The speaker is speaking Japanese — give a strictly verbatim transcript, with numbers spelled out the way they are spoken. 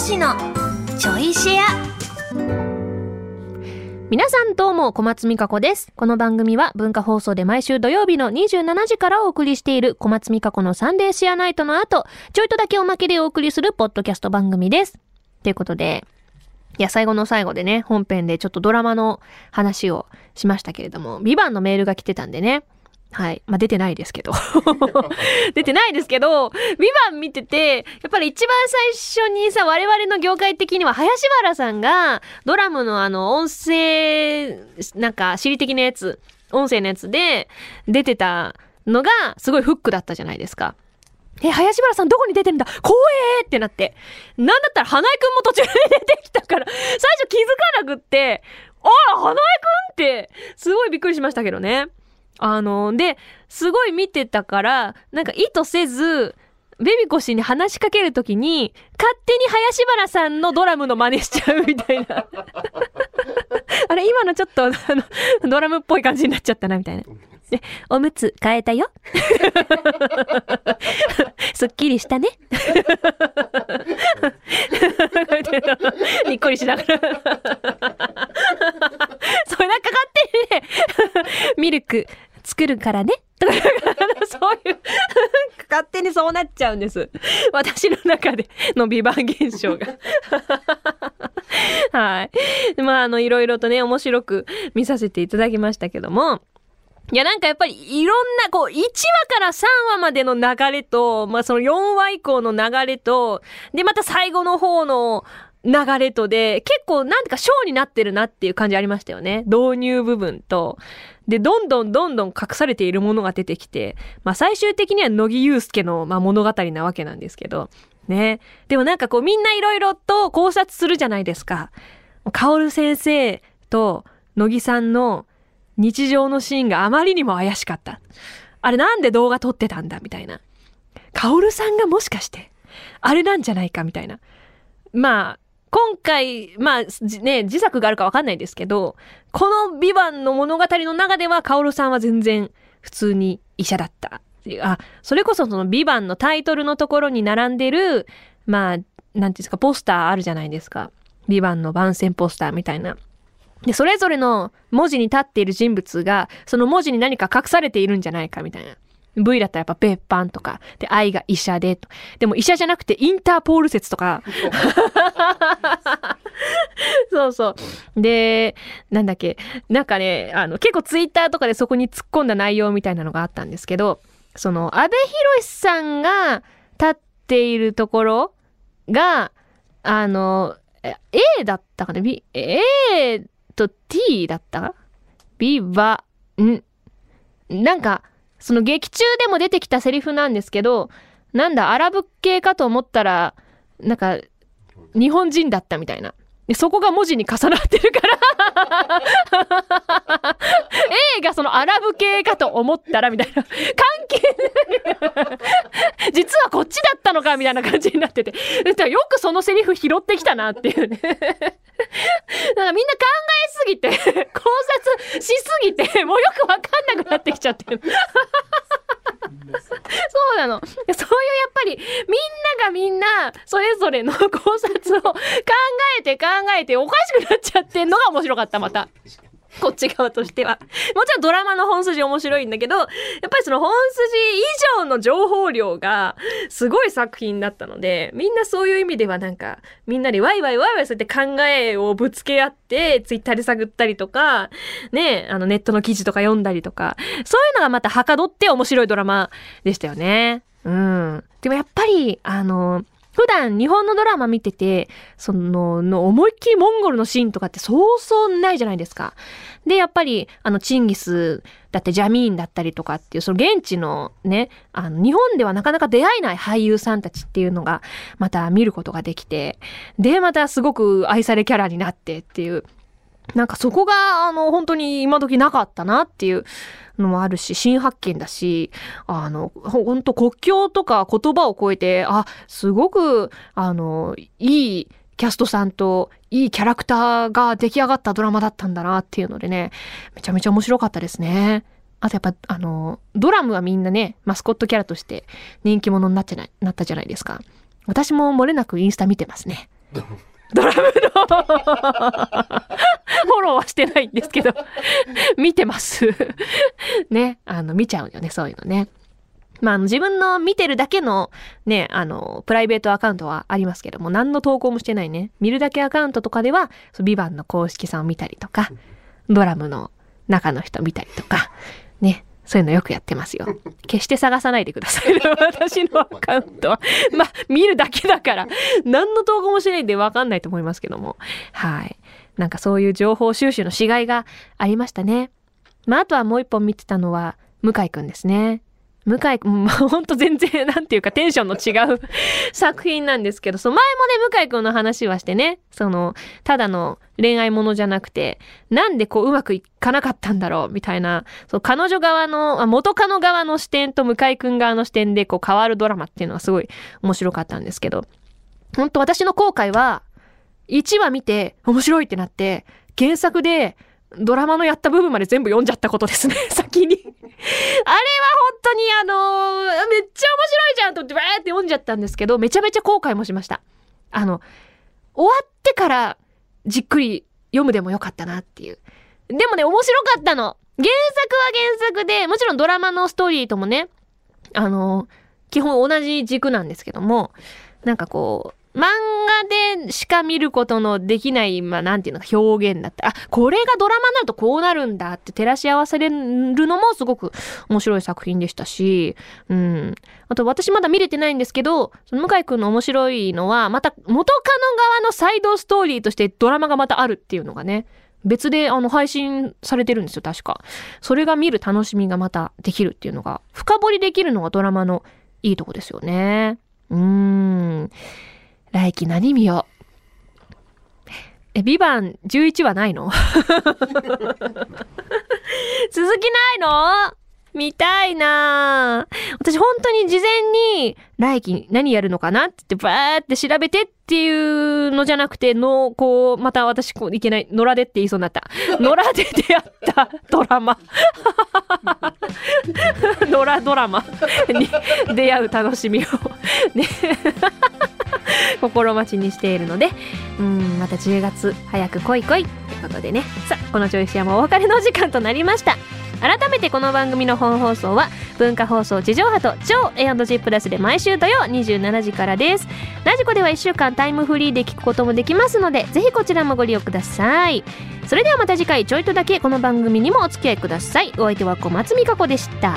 同士のちょいシェア。皆さんどうも、小松美香子です。この番組は文化放送で毎週土曜日のにじゅうしちじからお送りしている小松美香子のサンデーシェアナイトの後、ちょいとだけおまけでお送りするポッドキャスト番組です。ということで、いや最後の最後でね、本編でちょっとドラマの話をしましたけれども、ビバンのメールが来てたんでね、はい。まあ、出てないですけど。出てないですけど、ビバン見てて、やっぱり一番最初にさ、我々の業界的には、林原さんが、ドラムのあの、音声、なんか、私利的なやつ、音声のやつで出てたのが、すごいフックだったじゃないですか。え、林原さんどこに出てるんだ、光栄ってなって。なんだったら、花井くんも途中で出てきたから、最初気づかなくって、あら、花井くんって、すごいびっくりしましたけどね。あの、で、すごい見てたから、なんか意図せず、ベビコ氏に話しかけるときに、勝手に林原さんのドラムの真似しちゃうみたいな。あれ、今のちょっと、あの、ドラムっぽい感じになっちゃったな、みたいな。で、おむつ変えたよ。すっきりしたね。にっこりしながら。それなんか勝手にね、ミルク作るからね。とか、そういう、勝手にそうなっちゃうんです。私の中でのビバン現象が。はい。まあ、あの、いろいろとね、面白く見させていただきましたけども。いや、なんかやっぱりいろんな、こう、いちわからさんわまでの流れと、まあそのよんわ以降の流れと、で、また最後の方の流れとで、結構なんてかショーになってるなっていう感じありましたよね。導入部分と。で、どんどんどんどん隠されているものが出てきて、まあ最終的には乃木雄介の、まあ、物語なわけなんですけど、ね。でもなんかこうみんないろいろと考察するじゃないですか。薫先生と乃木さんの日常のシーンがあまりにも怪しかった。あれなんで動画撮ってたんだみたいな。カオルさんがもしかして、あれなんじゃないかみたいな。まあ、今回、まあ、ね、自作があるかわかんないですけど、このビバンの物語の中ではカオルさんは全然普通に医者だった。あ、それこそそのビバンのタイトルのところに並んでる、まあ、なんていうんですか、ポスターあるじゃないですか。ビバンの番宣ポスターみたいな。で、それぞれの文字に立っている人物が、その文字に何か隠されているんじゃないかみたいな。V だったらやっぱ別班とか、で、I が医者で、と。でも医者じゃなくてインターポール説とか。そうそう。で、なんだっけ。なんかね、あの、結構ツイッターとかでそこに突っ込んだ内容みたいなのがあったんですけど、その、安部寛さんが立っているところが、あの、A だったかね、B、A、と T だったビバン、なんかその劇中でも出てきたセリフなんですけど、なんだアラブ系かと思ったらなんか日本人だったみたいな。でそこが文字に重なってるからA がそのアラブ系かと思ったらみたいな、関係ない実はこっちだったのかみたいな感じになってて、だからよくそのセリフ拾ってきたなっていうね。だからみんな考えすぎて、考察しすぎて、もうよくわかんなくなってきちゃってる。そうなの。そういうやっぱりみんながみんなそれぞれの考察を考えて考えておかしくなっちゃってんのが面白かった、また。こっち側としては。もちろんドラマの本筋面白いんだけど、やっぱりその本筋以上の情報量がすごい作品だったので、みんなそういう意味ではなんか、みんなでワイワイワイワイそうやって考えをぶつけ合って、ツイッターで探ったりとか、ね、あのネットの記事とか読んだりとか、そういうのがまたはかどって面白いドラマでしたよね。うん。でもやっぱり、あの、普段日本のドラマ見てて、その、の思いっきりモンゴルのシーンとかってそうそうないじゃないですか。で、やっぱり、あの、チンギスだってジャミーンだったりとかっていう、その現地のね、あの、日本ではなかなか出会えない俳優さんたちっていうのが、また見ることができて、で、またすごく愛されキャラになってっていう、なんかそこが、あの、本当に今時なかったなっていうのもあるし、新発見だし、あの、ほんと国境とか言葉を超えて、あ、すごく、あの、いいキャストさんといいキャラクターが出来上がったドラマだったんだなっていうのでね、めちゃめちゃ面白かったですね。あとやっぱ、あの、ドラムはみんなね、マスコットキャラとして人気者になっちゃな、なったじゃないですか。私も漏れなくインスタ見てますね。ドラムのフォローはしてないんですけど見てますね。あの見ちゃうよね、そういうのね。まあ自分の見てるだけのね、あのプライベートアカウントはありますけども、何の投稿もしてないね、見るだけアカウントとかではビバンの公式さんを見たりとか、ドラムの中の人見たりとかね、そういうのよくやってますよ。決して探さないでください、ね、私のアカウントはまあ見るだけだから何の投稿もしないんで分かんないと思いますけども、はい、なんかそういう情報収集のしがいがありましたね。まああとはもう一本見てたのは向井くんですね。向井くん、まあ、ほんと全然なんていうかテンションの違う作品なんですけど、そう前もね向井くんの話はしてね、そのただの恋愛ものじゃなくて、なんでこううまくいかなかったんだろうみたいな、そう彼女側の元カノ側の視点と向井くん側の視点でこう変わるドラマっていうのはすごい面白かったんですけど、ほんと私の後悔はいちわ見て面白いってなって原作でドラマのやった部分まで全部読んじゃったことですね先にあれは本当にあのめっちゃ面白いじゃんと思ってバーって読んじゃったんですけど、めちゃめちゃ後悔もしました。あの終わってからじっくり読むでもよかったなっていう。でもね面白かったの、原作は原作で、もちろんドラマのストーリーともね、あの基本同じ軸なんですけども、なんかこう漫画でしか見ることのできない、まあ、なんていうのか表現だった。あ、これがドラマになるとこうなるんだって照らし合わせれるのもすごく面白い作品でしたし、うん。あと私まだ見れてないんですけど、その向井くんの面白いのは、また元カノ側のサイドストーリーとしてドラマがまたあるっていうのがね、別であの配信されてるんですよ、確か。それが見る楽しみがまたできるっていうのが、深掘りできるのがドラマのいいとこですよね。うーん。来期何見よう。え、ビバンじゅういちわないの続きないの見たいな。私本当に事前に来期何やるのかなってバーって調べてっていうのじゃなくて、のこうまた私こういけない、野良でって言いそうになった、野良で出会ったドラマ野良ドラマに出会う楽しみをね心待ちにしているので、うん、またじゅうがつ早く来い来いってことでね。さあ、このチョイシアもお別れの時間となりました。改めてこの番組の本放送は文化放送地上波と超 エーアンドジー プラスで毎週土曜にじゅうしちじからです。ラジコではいっしゅうかんタイムフリーで聞くこともできますので、ぜひこちらもご利用ください。それではまた次回ちょいとだけこの番組にもお付き合いください。お相手は小松美香子でした。